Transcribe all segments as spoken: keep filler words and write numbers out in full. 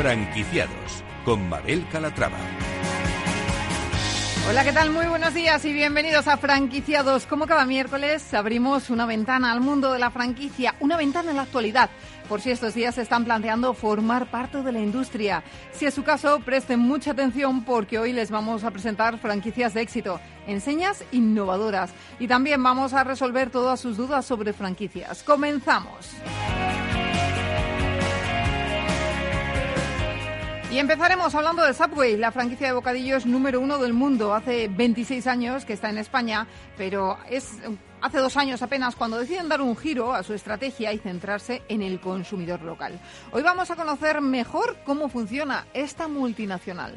Franquiciados, con Mabel Calatrava. Hola, ¿qué tal? Muy buenos días y bienvenidos a Franquiciados. Como cada miércoles abrimos una ventana al mundo de la franquicia, una ventana a la actualidad, por si estos días se están planteando formar parte de la industria. Si es su caso, presten mucha atención porque hoy les vamos a presentar franquicias de éxito, enseñas innovadoras y también vamos a resolver todas sus dudas sobre franquicias. ¡Comenzamos! Y empezaremos hablando de Subway, la franquicia de bocadillos número uno del mundo. Hace veintiséis años que está en España, pero es hace dos años apenas cuando deciden dar un giro a su estrategia y centrarse en el consumidor local. Hoy vamos a conocer mejor cómo funciona esta multinacional.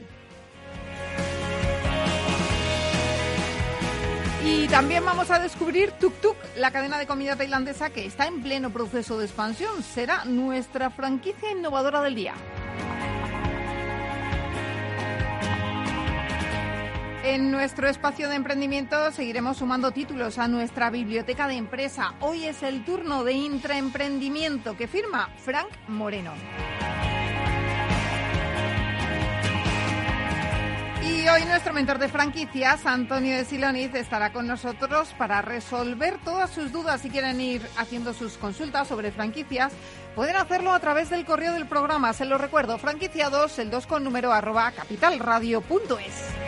Y también vamos a descubrir Tuk Tuk, la cadena de comida tailandesa que está en pleno proceso de expansión. Será nuestra franquicia innovadora del día. En nuestro espacio de emprendimiento seguiremos sumando títulos a nuestra biblioteca de empresa. Hoy es el turno de Intraemprendimiento, que firma Frank Moreno. Y hoy nuestro mentor de franquicias, Antonio de Siloniz, estará con nosotros para resolver todas sus dudas. Si quieren ir haciendo sus consultas sobre franquicias, pueden hacerlo a través del correo del programa. Se lo recuerdo, franquiciados, el dos con número, arroba capitalradio.es.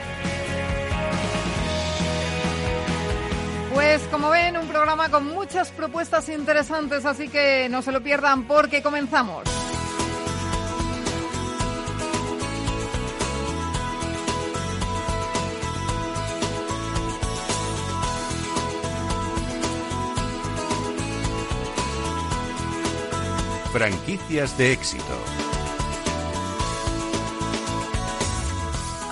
Pues como ven, un programa con muchas propuestas interesantes, así que no se lo pierdan porque comenzamos. Franquicias de éxito.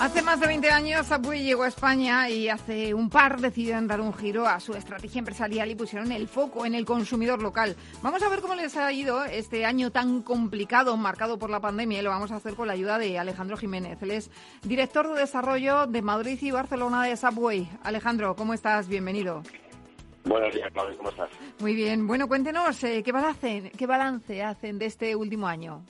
Hace más de veinte años Subway llegó a España y hace un par decidieron dar un giro a su estrategia empresarial y pusieron el foco en el consumidor local. Vamos a ver cómo les ha ido este año tan complicado, marcado por la pandemia, y lo vamos a hacer con la ayuda de Alejandro Jiménez. Él es director de desarrollo de Madrid y Barcelona de Subway. Alejandro, ¿cómo estás? Bienvenido. Buenos días, Mabel, ¿cómo estás? Muy bien. Bueno, cuéntenos, ¿qué balance, qué balance hacen de este último año?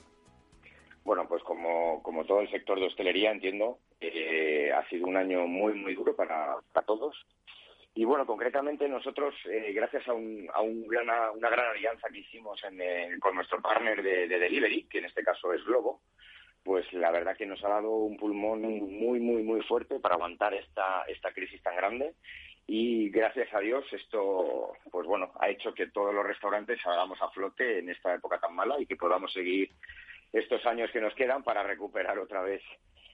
Bueno, pues como, como todo el sector de hostelería, entiendo, Eh, ha sido un año muy, muy duro para, para todos. Y bueno, concretamente nosotros, eh, gracias a, un, a un gran, una gran alianza que hicimos en, eh, con nuestro partner de, de delivery, que en este caso es Globo, pues la verdad que nos ha dado un pulmón muy, muy, muy fuerte para aguantar esta, esta crisis tan grande. Y gracias a Dios esto, pues bueno, ha hecho que todos los restaurantes salgamos a flote en esta época tan mala y que podamos seguir estos años que nos quedan para recuperar otra vez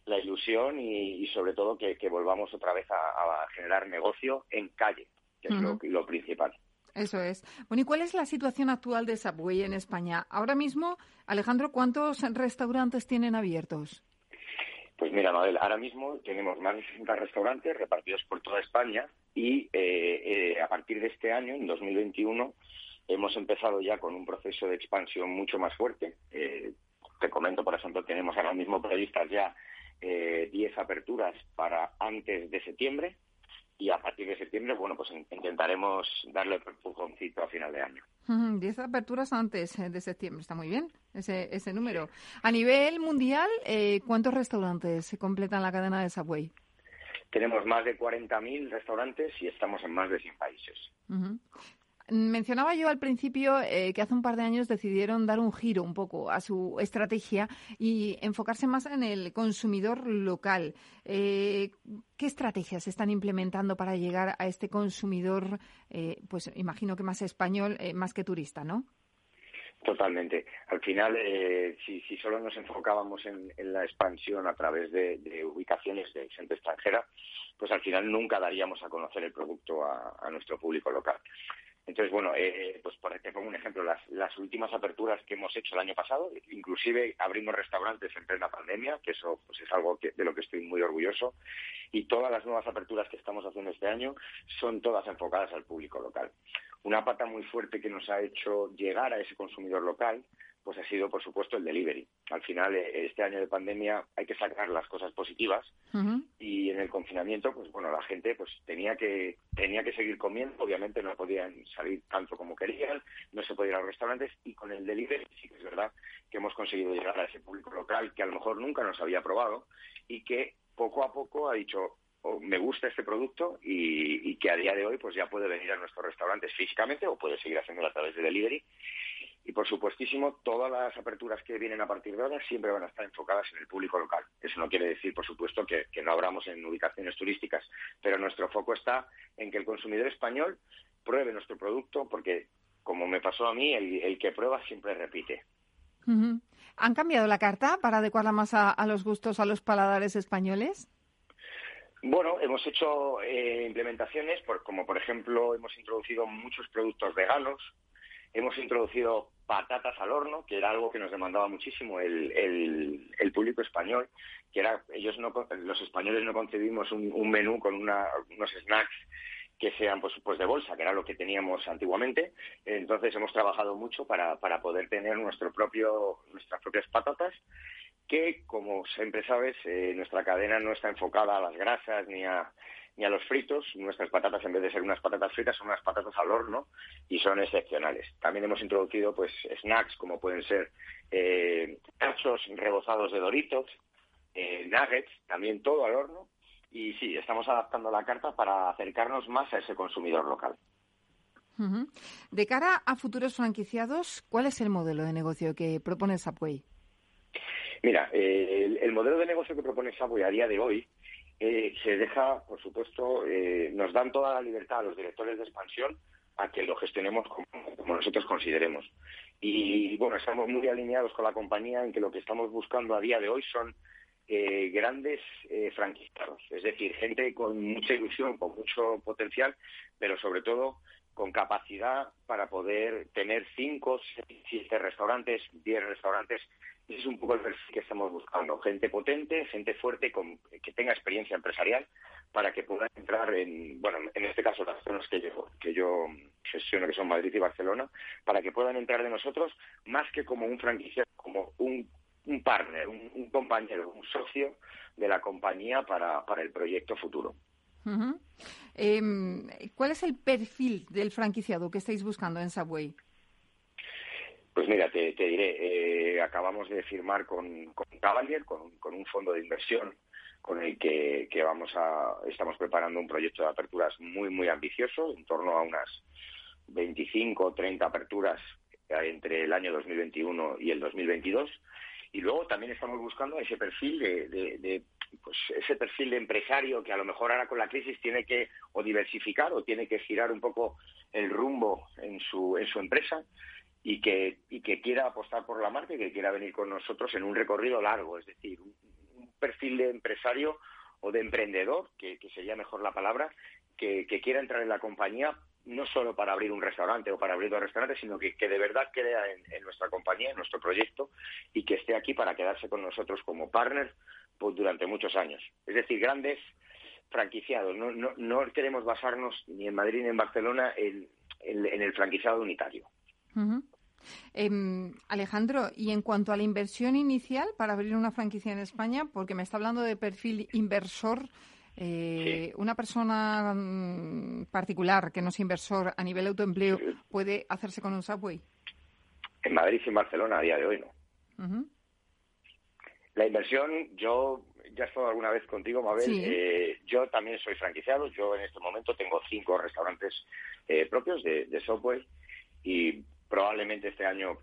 la ilusión y, y sobre todo que, que volvamos otra vez a, a generar negocio en calle, que es uh-huh. lo, lo principal. Eso es. Bueno, ¿y cuál es la situación actual de Subway en España? Ahora mismo, Alejandro, ¿cuántos restaurantes tienen abiertos? Pues mira, Mabel, ahora mismo tenemos más de sesenta restaurantes repartidos por toda España y eh, eh, a partir de este año, en dos mil veintiuno, hemos empezado ya con un proceso de expansión mucho más fuerte. Eh, te comento, por ejemplo, tenemos ahora mismo previstas ya diez aperturas para antes de septiembre y a partir de septiembre, bueno, pues intentaremos darle el empujoncito a final de año. Mm, diez aperturas antes de septiembre, está muy bien ese, ese número. Sí. A nivel mundial, eh, ¿cuántos restaurantes se completan la cadena de Subway? Tenemos más de cuarenta mil restaurantes y estamos en más de cien países. Uh-huh. Mencionaba yo al principio eh, que hace un par de años decidieron dar un giro un poco a su estrategia y enfocarse más en el consumidor local. Eh, ¿Qué estrategias están implementando para llegar a este consumidor, eh, pues imagino que más español, eh, más que turista, ¿no? Totalmente. Al final, eh, si, si solo nos enfocábamos en, en la expansión a través de, de ubicaciones de gente extranjera, pues al final nunca daríamos a conocer el producto a, a nuestro público local. Entonces, bueno, eh, pues por, te pongo un ejemplo, las, las últimas aperturas que hemos hecho el año pasado, inclusive abrimos restaurantes en plena pandemia, que eso pues es algo que, de lo que estoy muy orgulloso, y todas las nuevas aperturas que estamos haciendo este año son todas enfocadas al público local. Una pata muy fuerte que nos ha hecho llegar a ese consumidor local pues ha sido, por supuesto, el delivery. Al final, este año de pandemia hay que sacar las cosas positivas, uh-huh. y en el confinamiento, pues bueno, la gente pues tenía que tenía que seguir comiendo, obviamente no podían salir tanto como querían, no se podía ir a los restaurantes, y con el delivery sí que es verdad que hemos conseguido llegar a ese público local que a lo mejor nunca nos había probado y que poco a poco ha dicho, oh, me gusta este producto, y, y que a día de hoy pues ya puede venir a nuestros restaurantes físicamente o puede seguir haciéndolo a través de delivery. Y, por supuestísimo, todas las aperturas que vienen a partir de ahora siempre van a estar enfocadas en el público local. Eso no quiere decir, por supuesto, que, que no abramos en ubicaciones turísticas, pero nuestro foco está en que el consumidor español pruebe nuestro producto, porque, como me pasó a mí, el, el que prueba siempre repite. Uh-huh. ¿Han cambiado la carta para adecuarla más a, a los gustos, a los paladares españoles? Bueno, hemos hecho eh, implementaciones, por, como, por ejemplo, hemos introducido muchos productos veganos. Hemos introducido patatas al horno, que era algo que nos demandaba muchísimo el, el, el público español, que era, ellos no, los españoles no concebimos un, un menú con una, unos snacks que sean pues, pues de bolsa, que era lo que teníamos antiguamente. Entonces hemos trabajado mucho para, para poder tener nuestro propio, nuestras propias patatas, que, como siempre sabes, eh, nuestra cadena no está enfocada a las grasas ni a... ni a los fritos. Nuestras patatas, en vez de ser unas patatas fritas, son unas patatas al horno y son excepcionales. También hemos introducido pues snacks como pueden ser eh, nachos rebozados de Doritos, eh, nuggets, también todo al horno. Y sí, estamos adaptando la carta para acercarnos más a ese consumidor local. Uh-huh. De cara a futuros franquiciados, ¿cuál es el modelo de negocio que propone Subway? Mira, eh, el, el modelo de negocio que propone Subway a día de hoy Eh, se deja, por supuesto, eh, nos dan toda la libertad a los directores de expansión a que lo gestionemos como, como nosotros consideremos. Y, bueno, estamos muy alineados con la compañía en que lo que estamos buscando a día de hoy son eh, grandes eh, franquiciados, es decir, gente con mucha ilusión, con mucho potencial, pero sobre todo con capacidad para poder tener cinco, seis, siete restaurantes, diez restaurantes. Ese es un poco el perfil que estamos buscando. Gente potente, gente fuerte, con, que tenga experiencia empresarial para que puedan entrar en, bueno, en este caso las zonas que yo, que yo gestiono, que son Madrid y Barcelona, para que puedan entrar de nosotros más que como un franquiciado, como un, un partner, un, un compañero, un socio de la compañía para, para el proyecto futuro. Uh-huh. Eh, ¿Cuál es el perfil del franquiciado que estáis buscando en Subway? Pues mira, te, te diré, eh, acabamos de firmar con, con Cavalier, con, con un fondo de inversión con el que, que vamos a estamos preparando un proyecto de aperturas muy, muy ambicioso, en torno a unas veinticinco o treinta aperturas entre el año dos mil veintiuno y el dos mil veintidós. Y luego también estamos buscando ese perfil de, de, de pues ese perfil de empresario que a lo mejor ahora con la crisis tiene que o diversificar o tiene que girar un poco el rumbo en su en su empresa y que y que quiera apostar por la marca y que quiera venir con nosotros en un recorrido largo, es decir, un, un perfil de empresario o de emprendedor, que, que sería mejor la palabra, que, que quiera entrar en la compañía no solo para abrir un restaurante o para abrir dos restaurantes, sino que, que de verdad crea en, en nuestra compañía, en nuestro proyecto, y que esté aquí para quedarse con nosotros como partner pues, durante muchos años. Es decir, grandes franquiciados. No, no, no queremos basarnos ni en Madrid ni en Barcelona en, en, en el franquiciado unitario. Uh-huh. Eh, Alejandro, y en cuanto a la inversión inicial para abrir una franquicia en España, porque me está hablando de perfil inversor, Eh, sí. ¿Una persona um, particular que no es inversor a nivel autoempleo puede hacerse con un Subway? En Madrid y en Barcelona a día de hoy no. Uh-huh. La inversión, yo ya he estado alguna vez contigo, Mabel, sí. eh, yo también soy franquiciado, yo en este momento tengo cinco restaurantes eh, propios de, de Subway y probablemente este año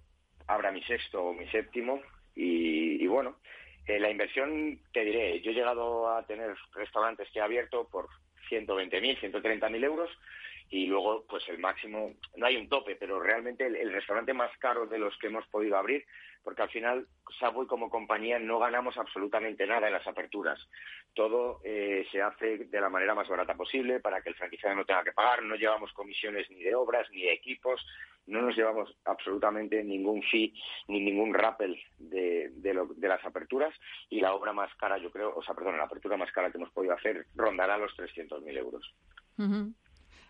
abra mi sexto o mi séptimo y, y bueno... La inversión, te diré, yo he llegado a tener restaurantes que he abierto por ciento veinte mil, ciento treinta mil euros y luego, pues el máximo, no hay un tope, pero realmente el, el restaurante más caro de los que hemos podido abrir, porque al final Subway como compañía no ganamos absolutamente nada en las aperturas. Todo eh, se hace de la manera más barata posible para que el franquiciado no tenga que pagar, no llevamos comisiones ni de obras ni de equipos, no nos llevamos absolutamente ningún fee ni ningún rappel de, de, lo, de las aperturas y la obra más cara, yo creo, o sea, perdón, la apertura más cara que hemos podido hacer rondará los trescientos mil euros. Uh-huh.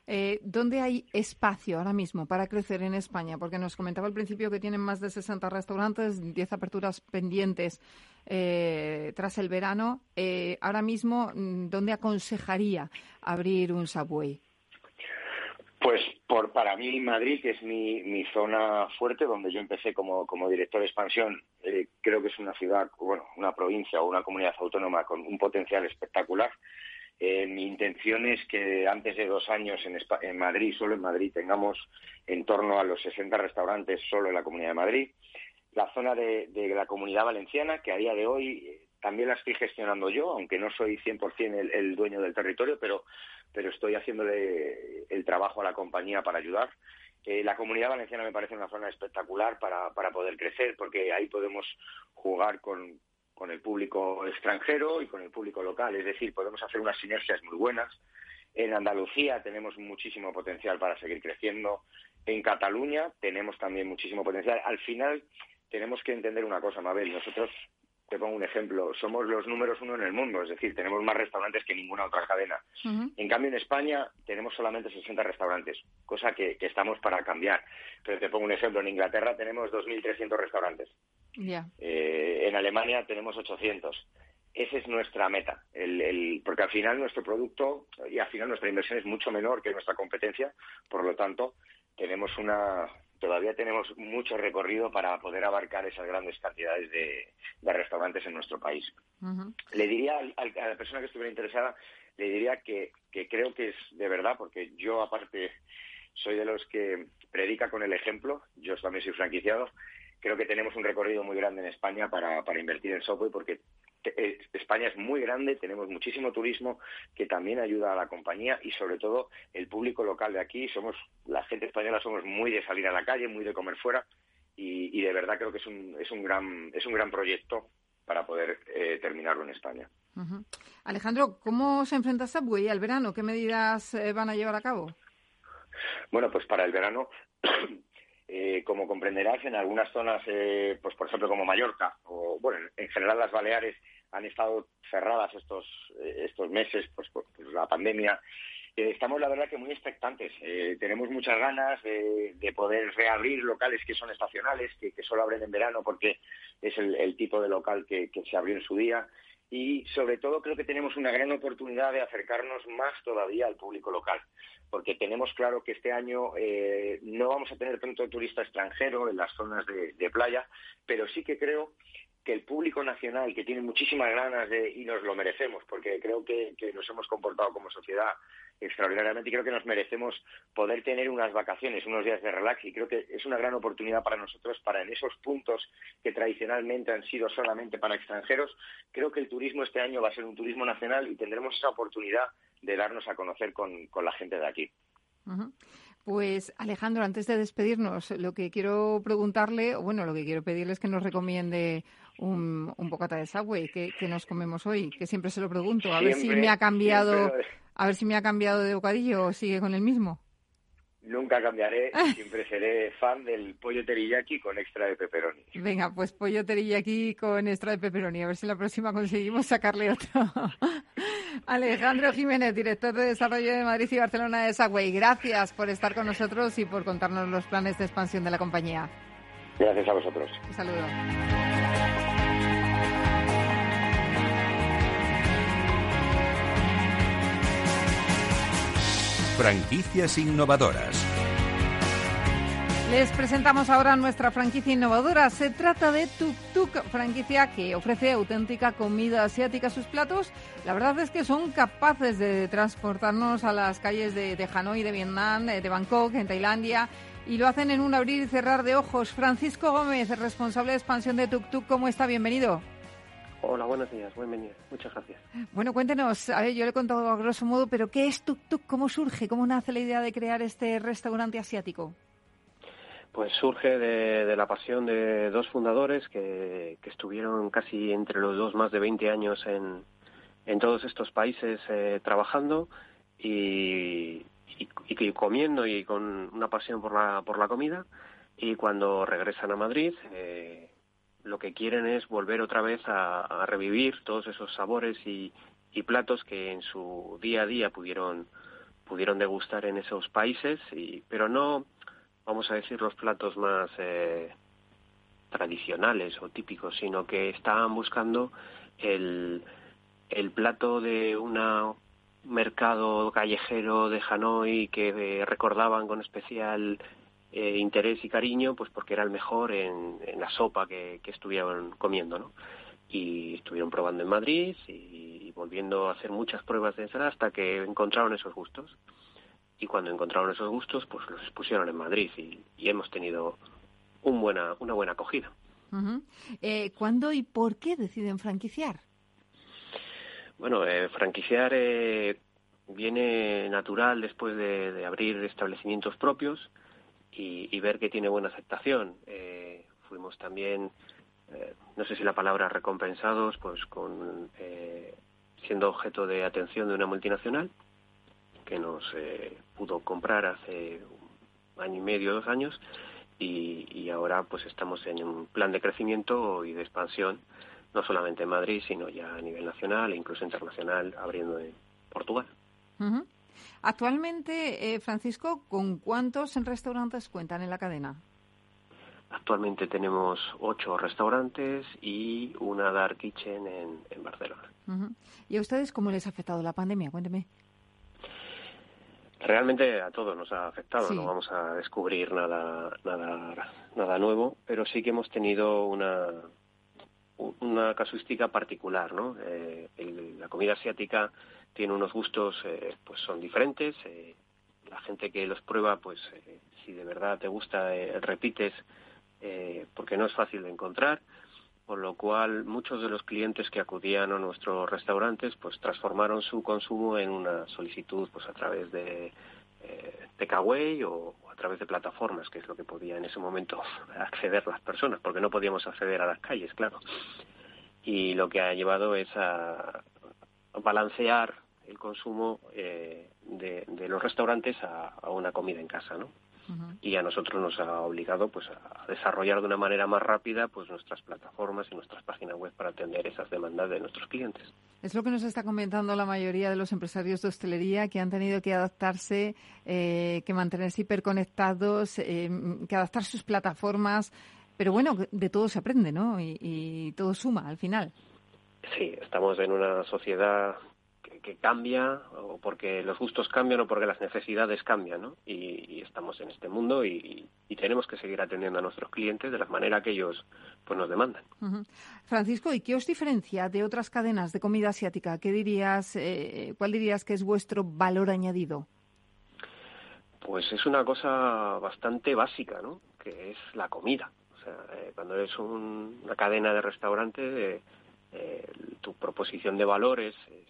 Eh, ¿Dónde hay espacio ahora mismo para crecer en España? Porque nos comentaba al principio que tienen más de sesenta restaurantes, diez aperturas pendientes eh, tras el verano. Eh, ahora mismo, ¿dónde aconsejaría abrir un Subway? Pues por para mí Madrid, que es mi, mi zona fuerte, donde yo empecé como, como director de expansión, eh, creo que es una ciudad, bueno, una provincia o una comunidad autónoma con un potencial espectacular. Eh, mi intención es que antes de dos años en, España, en Madrid, solo en Madrid, tengamos en torno a los sesenta restaurantes solo en la Comunidad de Madrid. La zona de, de la Comunidad Valenciana, que a día de hoy eh, también la estoy gestionando yo, aunque no soy cien por cien el, el dueño del territorio, pero... pero estoy haciéndole el trabajo a la compañía para ayudar. Eh, la Comunidad Valenciana me parece una zona espectacular para, para poder crecer, porque ahí podemos jugar con, con el público extranjero y con el público local, es decir, podemos hacer unas sinergias muy buenas. En Andalucía tenemos muchísimo potencial para seguir creciendo. En Cataluña tenemos también muchísimo potencial. Al final tenemos que entender una cosa, Mabel, nosotros... Te pongo un ejemplo, somos los números uno en el mundo, es decir, tenemos más restaurantes que ninguna otra cadena. Uh-huh. En cambio, en España tenemos solamente sesenta restaurantes, cosa que, que estamos para cambiar. Pero te pongo un ejemplo, en Inglaterra tenemos dos mil trescientos restaurantes. Yeah. Eh, en Alemania tenemos ochocientos. Esa es nuestra meta, el, el, porque al final nuestro producto y al final nuestra inversión es mucho menor que nuestra competencia, por lo tanto, tenemos una... Todavía tenemos mucho recorrido para poder abarcar esas grandes cantidades de, de restaurantes en nuestro país. Uh-huh. Le diría al, al, a la persona que estuviera interesada, le diría que, que creo que es de verdad, porque yo aparte soy de los que predica con el ejemplo, yo también soy franquiciado, creo que tenemos un recorrido muy grande en España para, para invertir en Subway, porque te, España es muy grande, tenemos muchísimo turismo que también ayuda a la compañía y sobre todo el público local de aquí. Somos la gente española, somos muy de salir a la calle, muy de comer fuera y, y de verdad creo que es un, es un gran es un gran proyecto para poder eh, terminarlo en España. Uh-huh. Alejandro, ¿cómo se enfrenta Subway al verano? ¿Qué medidas eh, van a llevar a cabo? Bueno, pues para el verano... Eh, como comprenderás, en algunas zonas, eh, pues por ejemplo como Mallorca o bueno, en general las Baleares han estado cerradas estos eh, estos meses, pues por pues la pandemia. Eh, estamos la verdad que muy expectantes. Eh, tenemos muchas ganas de, de poder reabrir locales que son estacionales, que, que solo abren en verano porque es el, el tipo de local que, que se abrió en su día. Y sobre todo creo que tenemos una gran oportunidad de acercarnos más todavía al público local, porque tenemos claro que este año eh, no vamos a tener tanto turista extranjero en las zonas de, de playa, pero sí que creo que el público nacional, que tiene muchísimas ganas de, y nos lo merecemos, porque creo que, que nos hemos comportado como sociedad extraordinariamente y creo que nos merecemos poder tener unas vacaciones, unos días de relax, y creo que es una gran oportunidad para nosotros, para en esos puntos que tradicionalmente han sido solamente para extranjeros. Creo que el turismo este año va a ser un turismo nacional y tendremos esa oportunidad de darnos a conocer con, con la gente de aquí. Uh-huh. Pues, Alejandro, antes de despedirnos, lo que quiero preguntarle, o bueno, lo que quiero pedirle es que nos recomiende un, un bocata de Subway que, que nos comemos hoy, que siempre se lo pregunto, a siempre, ver si me ha cambiado, siempre. a ver si me ha cambiado de bocadillo o sigue con el mismo. Nunca cambiaré, siempre seré fan del pollo teriyaki con extra de pepperoni. Venga, pues pollo teriyaki con extra de pepperoni, a ver si la próxima conseguimos sacarle otro. Alejandro Jiménez, director de Desarrollo de Madrid y Barcelona de Subway, gracias por estar con nosotros y por contarnos los planes de expansión de la compañía. Gracias a vosotros. Un saludo. Franquicias innovadoras. Les presentamos ahora nuestra franquicia innovadora. Se trata de Tuk Tuk, franquicia que ofrece auténtica comida asiática. Sus platos, la verdad es que son capaces de transportarnos a las calles de, de Hanoi, de Vietnam, de Bangkok, en Tailandia, y lo hacen en un abrir y cerrar de ojos. Francisco Gómez, responsable de expansión de Tuk Tuk, ¿cómo está? Bienvenido. Hola, buenos días, bienvenido. Muchas gracias. Bueno, cuéntenos, a ver, yo le he contado a grosso modo, pero ¿qué es Tuk Tuk? ¿Cómo surge? ¿Cómo nace la idea de crear este restaurante asiático? Pues surge de, de la pasión de dos fundadores que, que estuvieron casi entre los dos más de veinte años en, en todos estos países eh, trabajando y, y, y comiendo y con una pasión por la, por la comida. Y cuando regresan a Madrid, eh, lo que quieren es volver otra vez a, a revivir todos esos sabores y, y platos que en su día a día pudieron pudieron degustar en esos países, y, pero no, vamos a decir, los platos más eh, tradicionales o típicos, sino que estaban buscando el, el plato de una... mercado callejero de Hanoi que eh, recordaban con especial eh, interés y cariño, pues porque era el mejor en, en la sopa que, que estuvieron comiendo, ¿no? Y estuvieron probando en Madrid y, y volviendo a hacer muchas pruebas de ensalada hasta que encontraron esos gustos. Y cuando encontraron esos gustos, pues los expusieron en Madrid y, y hemos tenido un buena, una buena acogida. Uh-huh. Eh, ¿Cuándo y por qué deciden franquiciar? Bueno, eh, franquiciar eh, viene natural después de, de abrir establecimientos propios y, y ver que tiene buena aceptación. Eh, fuimos también, eh, no sé si la palabra recompensados, pues con eh, siendo objeto de atención de una multinacional que nos eh, pudo comprar hace un año y medio, dos años, y, y ahora pues estamos en un plan de crecimiento y de expansión, no solamente en Madrid, sino ya a nivel nacional e incluso internacional, abriendo en Portugal. Uh-huh. Actualmente, eh, Francisco, ¿con cuántos restaurantes cuentan en la cadena? Actualmente tenemos ocho restaurantes y una dark kitchen en, en Barcelona. Uh-huh. ¿Y a ustedes cómo les ha afectado la pandemia? Cuénteme. Realmente a todos nos ha afectado, sí. No vamos a descubrir nada, nada, nada nuevo, pero sí que hemos tenido una... una casuística particular, ¿no? Eh, el, la comida asiática tiene unos gustos, eh, pues son diferentes. Eh, la gente que los prueba, pues eh, si de verdad te gusta, eh, repites, eh, porque no es fácil de encontrar. Por lo cual, muchos de los clientes que acudían a nuestros restaurantes, pues transformaron su consumo en una solicitud, pues a través de eh, takeaway o, o a través de plataformas, que es lo que podía en ese momento acceder las personas, porque no podíamos acceder a las calles, claro. Y lo que ha llevado es a balancear el consumo eh, de, de los restaurantes a, a una comida en casa, ¿no? Uh-huh. Y a nosotros nos ha obligado, pues, a desarrollar de una manera más rápida, pues, nuestras plataformas y nuestras páginas web para atender esas demandas de nuestros clientes. Es lo que nos está comentando la mayoría de los empresarios de hostelería, que han tenido que adaptarse, eh, que mantenerse hiperconectados, eh, que adaptar sus plataformas. Pero bueno, de todo se aprende, ¿no? Y, y todo suma al final. Sí, estamos en una sociedad que cambia, o porque los gustos cambian o porque las necesidades cambian, ¿no? Y, y estamos en este mundo y, y tenemos que seguir atendiendo a nuestros clientes de la manera que ellos pues nos demandan. Uh-huh. Francisco, ¿y qué os diferencia de otras cadenas de comida asiática? ¿Qué dirías, eh, cuál dirías que es vuestro valor añadido? Pues es una cosa bastante básica, ¿no? Que es la comida. O sea, eh, cuando eres un, una cadena de restaurante, eh, eh, tu proposición de valores es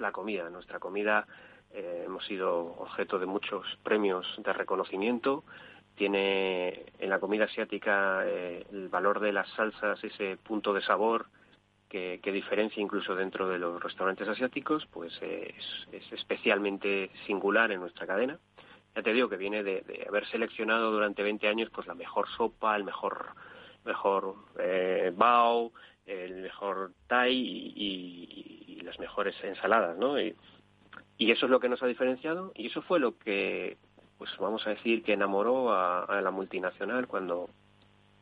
la comida. Nuestra comida, eh, hemos sido objeto de muchos premios de reconocimiento. Tiene en la comida asiática eh, el valor de las salsas, ese punto de sabor que, que diferencia incluso dentro de los restaurantes asiáticos, pues eh, es, es especialmente singular en nuestra cadena. Ya te digo que viene de, de haber seleccionado durante veinte años pues la mejor sopa, el mejor mejor eh, bao, el mejor thai y, y, y las mejores ensaladas, ¿no? Y, y eso es lo que nos ha diferenciado y eso fue lo que, pues vamos a decir, que enamoró a, a la multinacional cuando,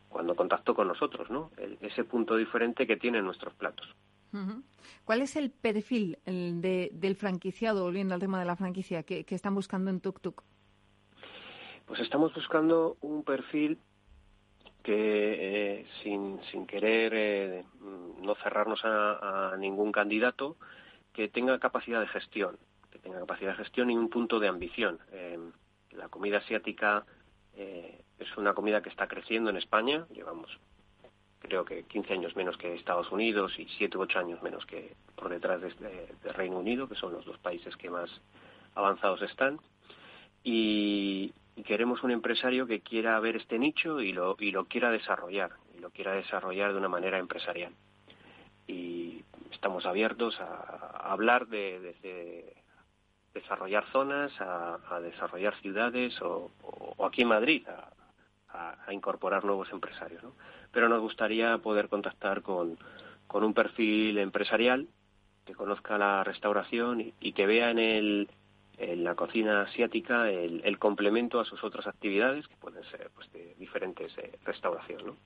cuando contactó con nosotros, ¿no? El, ese punto diferente que tienen nuestros platos. ¿Cuál es el perfil de, del franquiciado, volviendo al tema de la franquicia, que, que están buscando en Tuk Tuk? Pues estamos buscando un perfil que eh, sin, sin querer eh, no cerrarnos a, a ningún candidato, que tenga capacidad de gestión, que tenga capacidad de gestión y un punto de ambición. Eh, la comida asiática eh, es una comida que está creciendo en España, llevamos creo que quince años menos que Estados Unidos y siete u ocho años menos que por detrás de, de, de Reino Unido, que son los dos países que más avanzados están, y Y queremos un empresario que quiera ver este nicho y lo y lo quiera desarrollar, y lo quiera desarrollar de una manera empresarial. Y estamos abiertos a, a hablar de, de, de desarrollar zonas, a, a desarrollar ciudades o, o, o aquí en Madrid a, a, a incorporar nuevos empresarios, ¿no? Pero nos gustaría poder contactar con, con un perfil empresarial que conozca la restauración y, y que vea en el en la cocina asiática el, el complemento a sus otras actividades, que pueden ser pues de diferentes eh, restauración, ¿no?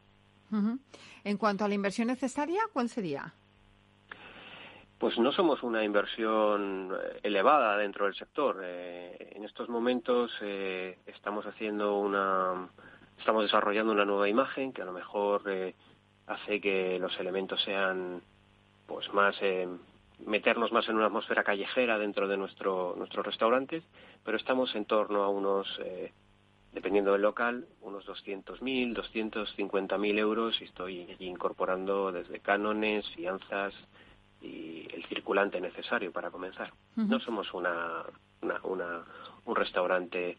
Uh-huh. En cuanto a la inversión necesaria, ¿cuál sería? Pues no somos una inversión elevada dentro del sector. Eh, en estos momentos eh, estamos haciendo una, estamos desarrollando una nueva imagen que a lo mejor eh, hace que los elementos sean, pues más eh, meternos más en una atmósfera callejera dentro de nuestro, nuestros restaurantes, pero estamos en torno a unos, eh, dependiendo del local, unos doscientos mil, doscientos cincuenta mil euros, y estoy incorporando desde cánones, fianzas y el circulante necesario para comenzar. Uh-huh. No somos una, una, una un restaurante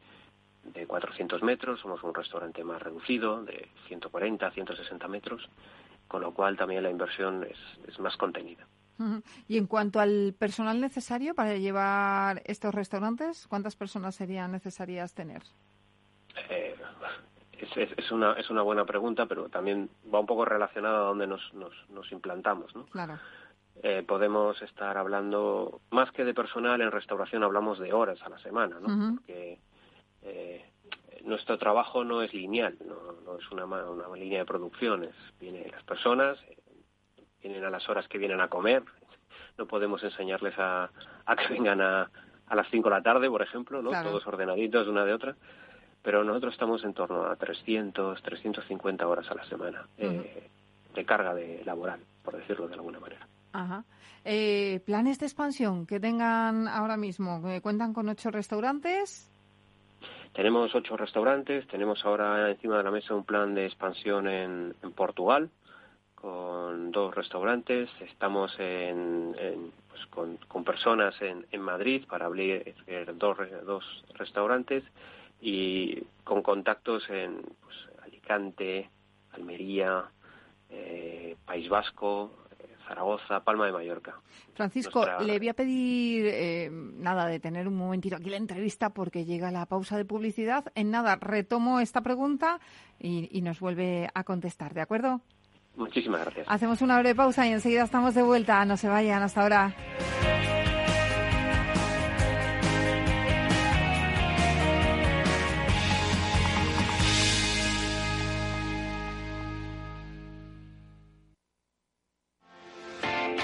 de cuatrocientos metros, somos un restaurante más reducido, de ciento cuarenta, ciento sesenta metros, con lo cual también la inversión es, es más contenida. Uh-huh. Y en cuanto al personal necesario para llevar estos restaurantes, ¿cuántas personas serían necesarias tener? Eh, es, es, es una es una buena pregunta, pero también va un poco relacionada a dónde nos, nos, nos implantamos, ¿no? Claro. Eh, podemos estar hablando, más que de personal, en restauración hablamos de horas a la semana, ¿no? Uh-huh. Porque eh, nuestro trabajo no es lineal, no, no es una, una línea de producciones. Vienen las personas, eh, vienen a las horas que vienen a comer. No podemos enseñarles a, a que vengan a, a las cinco de la tarde, por ejemplo, ¿no? Claro. Todos ordenaditos una de otra. Pero nosotros estamos en torno a trescientas, trescientas cincuenta horas a la semana eh, uh-huh. de carga de laboral, por decirlo de alguna manera. Ajá. Eh, ¿Planes de expansión que tengan ahora mismo? ¿Cuentan con ocho restaurantes? Tenemos ocho restaurantes. Tenemos ahora encima de la mesa un plan de expansión en, en Portugal con dos restaurantes. Estamos en, en, pues con, con personas en, en Madrid para abrir dos, dos restaurantes y con contactos en pues, Alicante, Almería, eh, País Vasco, Zaragoza, Palma de Mallorca. Francisco, Nuestra... le voy a pedir eh, nada de tener un momentito aquí la entrevista porque llega la pausa de publicidad. En nada, retomo esta pregunta y, y nos vuelve a contestar, ¿de acuerdo? Muchísimas gracias. Hacemos una breve pausa y enseguida estamos de vuelta. No se vayan, hasta ahora.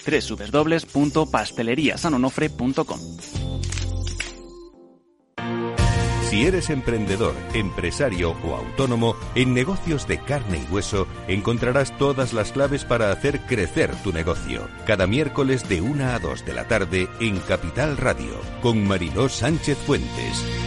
doble u doble u doble u punto pastelería san onofre punto com. Si eres emprendedor, empresario o autónomo, en Negocios de Carne y Hueso encontrarás todas las claves para hacer crecer tu negocio. Cada miércoles de una a dos de la tarde en Capital Radio, con Mariló Sánchez Fuentes.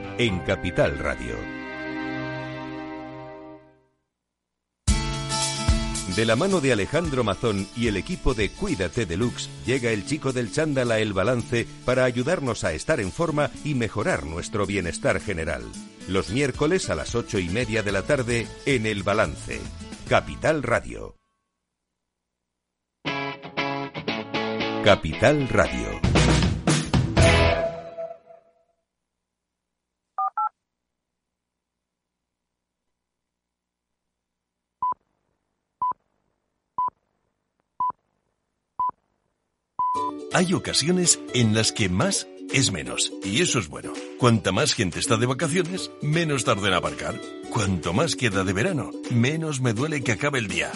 en Capital Radio. De la mano de Alejandro Mazón y el equipo de Cuídate Deluxe, llega el chico del chándal a El Balance para ayudarnos a estar en forma y mejorar nuestro bienestar general. Los miércoles a las ocho y media de la tarde en El Balance. Capital Radio. Capital Radio. Hay ocasiones en las que más es menos, y eso es bueno. Cuanta más gente está de vacaciones, menos tarda en aparcar. Cuanto más queda de verano, menos me duele que acabe el día.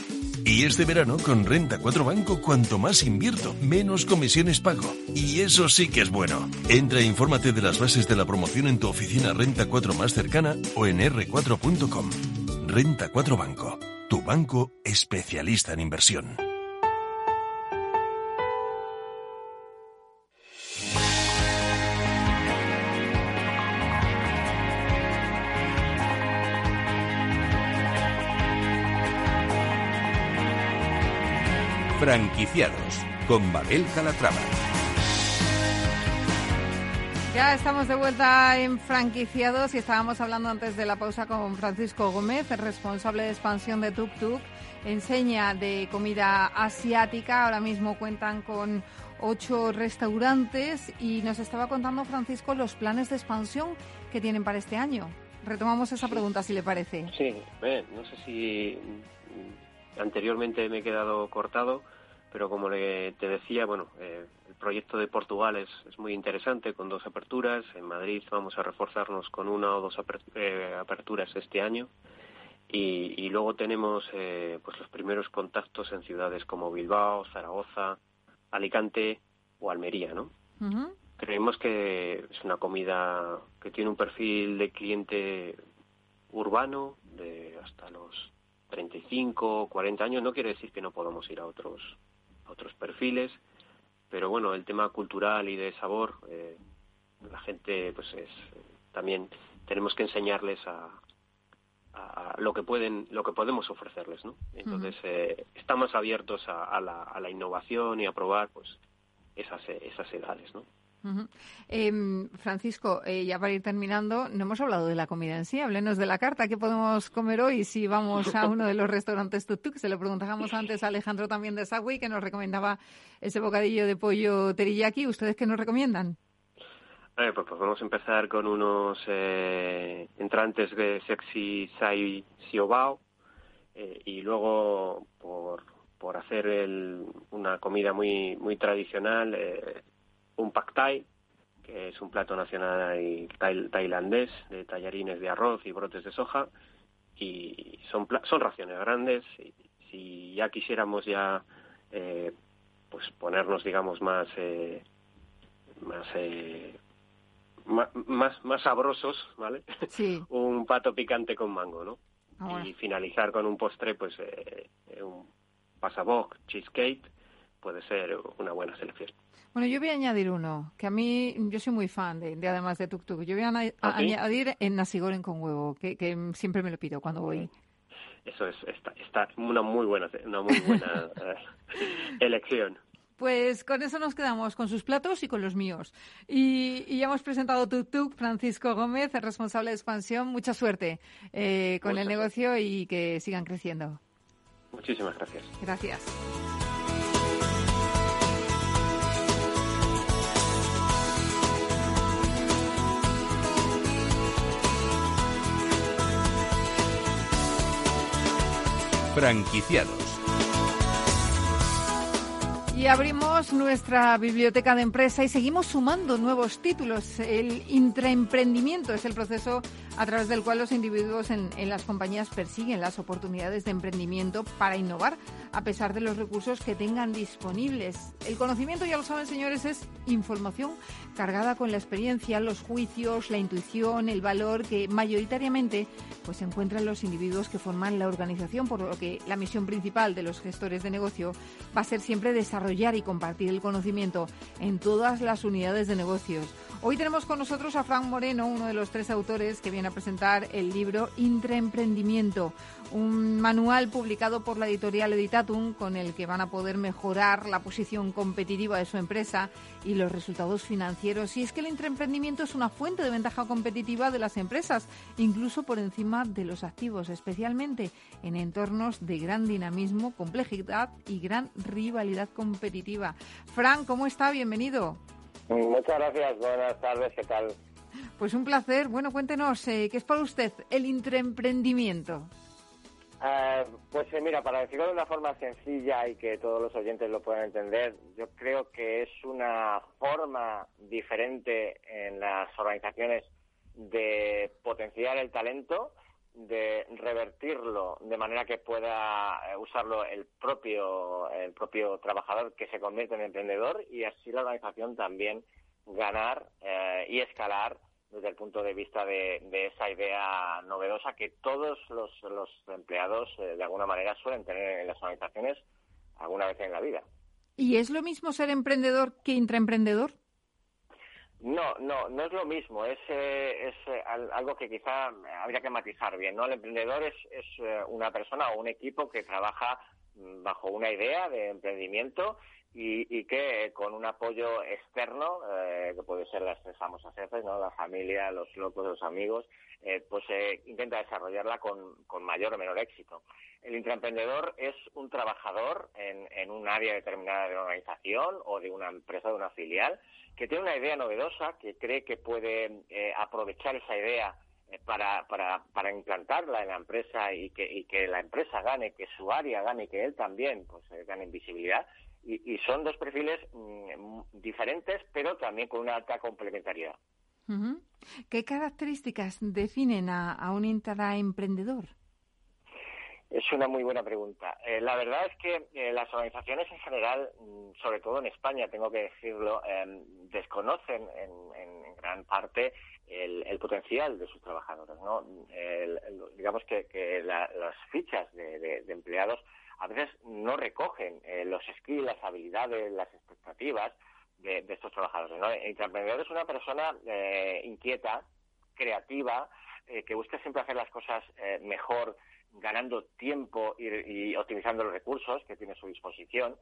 Y este verano, con Renta cuatro Banco, cuanto más invierto, menos comisiones pago. Y eso sí que es bueno. Entra e infórmate de las bases de la promoción en tu oficina Renta cuatro más cercana o en erre cuatro punto com. Renta cuatro Banco, tu banco especialista en inversión. Franquiciados, con Mabel Calatrava. Ya estamos de vuelta en Franquiciados y estábamos hablando antes de la pausa con Francisco Gómez, responsable de expansión de Tuk Tuk, enseña de comida asiática. Ahora mismo cuentan con ocho restaurantes y nos estaba contando, Francisco, los planes de expansión que tienen para este año. Retomamos esa pregunta, si le parece. Sí, eh, no sé si anteriormente me he quedado cortado, pero como le, te decía, bueno, eh, el proyecto de Portugal es, es muy interesante, con dos aperturas. En Madrid vamos a reforzarnos con una o dos aperturas este año. Y, y luego tenemos eh, pues los primeros contactos en ciudades como Bilbao, Zaragoza, Alicante o Almería, ¿no? Uh-huh. Creemos que es una comida que tiene un perfil de cliente urbano de hasta los treinta y cinco, cuarenta años. No quiere decir que no podamos ir a otros a otros perfiles, pero bueno, el tema cultural y de sabor, eh, la gente, pues es también tenemos que enseñarles a, a lo que pueden, lo que podemos ofrecerles, ¿no? Entonces eh, estamos abiertos a, a, la, a la innovación y a probar, pues esas esas edades, ¿no? Uh-huh. Eh, Francisco, eh, ya para ir terminando, no hemos hablado de la comida en sí. Háblenos de la carta. ¿Qué podemos comer hoy si vamos a uno de los restaurantes Tuk Tuk? Se lo preguntábamos antes a Alejandro también de Subway, que nos recomendaba ese bocadillo de pollo teriyaki. ¿Ustedes qué nos recomiendan? Eh, pues, pues vamos a empezar con unos eh, entrantes de sexy sai siobao eh, y luego por, por hacer el, una comida muy, muy tradicional, eh, un pak thai, que es un plato nacional tail, tailandés, de tallarines de arroz y brotes de soja, y son son raciones grandes. Y si ya quisiéramos ya eh, pues ponernos, digamos, más eh, más, eh, más más más sabrosos, ¿vale? Sí. Un pato picante con mango, ¿no? Ah, bueno. Y finalizar con un postre, pues eh, un pasabog cheesecake puede ser una buena selección. Bueno, yo voy a añadir uno, que a mí, yo soy muy fan de, de además de Tuk Tuk. Yo voy a, a, a ¿Sí? añadir en nasigoren con huevo, que, que siempre me lo pido cuando voy. Eso es, está, está una muy buena, una muy buena uh, elección. Pues con eso nos quedamos, con sus platos y con los míos. Y, y ya hemos presentado Tuk Tuk, Francisco Gómez, el responsable de expansión. Mucha suerte eh, con Muchas el negocio gracias. Y que sigan creciendo. Muchísimas gracias. Gracias. Franquiciados. Y abrimos nuestra biblioteca de empresa y seguimos sumando nuevos títulos. El intraemprendimiento es el proceso a través del cual los individuos en, en las compañías persiguen las oportunidades de emprendimiento para innovar a pesar de los recursos que tengan disponibles. El conocimiento, ya lo saben, señores, es información cargada con la experiencia, los juicios, la intuición, el valor que mayoritariamente pues encuentran los individuos que forman la organización, por lo que la misión principal de los gestores de negocio va a ser siempre desarrollar y compartir el conocimiento en todas las unidades de negocios. Hoy tenemos con nosotros a Frank Moreno, uno de los tres autores que viene a presentar el libro Intraemprendimiento, un manual publicado por la editorial Editatum con el que van a poder mejorar la posición competitiva de su empresa y los resultados financieros. Y es que el intraemprendimiento es una fuente de ventaja competitiva de las empresas, incluso por encima de los activos, especialmente en entornos de gran dinamismo, complejidad y gran rivalidad competitiva. Fran, ¿cómo está? Bienvenido. Muchas gracias. Buenas tardes. ¿Qué tal? Pues un placer. Bueno, cuéntenos, eh, ¿qué es para usted el intraemprendimiento? Eh, pues eh, mira, para decirlo de una forma sencilla y que todos los oyentes lo puedan entender, yo creo que es una forma diferente en las organizaciones de potenciar el talento, de revertirlo de manera que pueda usarlo el propio el propio trabajador que se convierte en emprendedor, y así la organización también ganar eh, y escalar desde el punto de vista de, de esa idea novedosa que todos los, los empleados eh, de alguna manera suelen tener en las organizaciones alguna vez en la vida. ¿Y es lo mismo ser emprendedor que intraemprendedor? No, no, no es lo mismo. Es, eh, es eh, algo que quizá habría que matizar bien, ¿no? El emprendedor es, es eh, una persona o un equipo que trabaja bajo una idea de emprendimiento y, y que eh, con un apoyo externo, eh, que puede ser las tres famosas Fs, ¿no? La familia, los locos, los amigos, eh, pues eh, intenta desarrollarla con, con mayor o menor éxito. El intraemprendedor es un trabajador en, en un área determinada de una organización o de una empresa, de una filial, que tiene una idea novedosa, que cree que puede eh, aprovechar esa idea Para, para, para implantarla en la empresa y que, y que la empresa gane, que su área gane, que él también pues eh, gane visibilidad. Y, y son dos perfiles mm, diferentes, pero también con una alta complementariedad. ¿Qué características definen a, a un intraemprendedor? Es una muy buena pregunta. Eh, la verdad es que eh, las organizaciones en general, sobre todo en España, tengo que decirlo, eh, desconocen en, en, en gran parte el, el potencial de sus trabajadores, ¿no? El, el, digamos que, que la, las fichas de, de, de empleados a veces no recogen eh, los skills, las habilidades, las expectativas de, de estos trabajadores, ¿no? El intraemprendedor es una persona eh, inquieta, creativa, eh, que busca siempre hacer las cosas eh, mejor, ganando tiempo y, y optimizando los recursos que tiene a su disposición,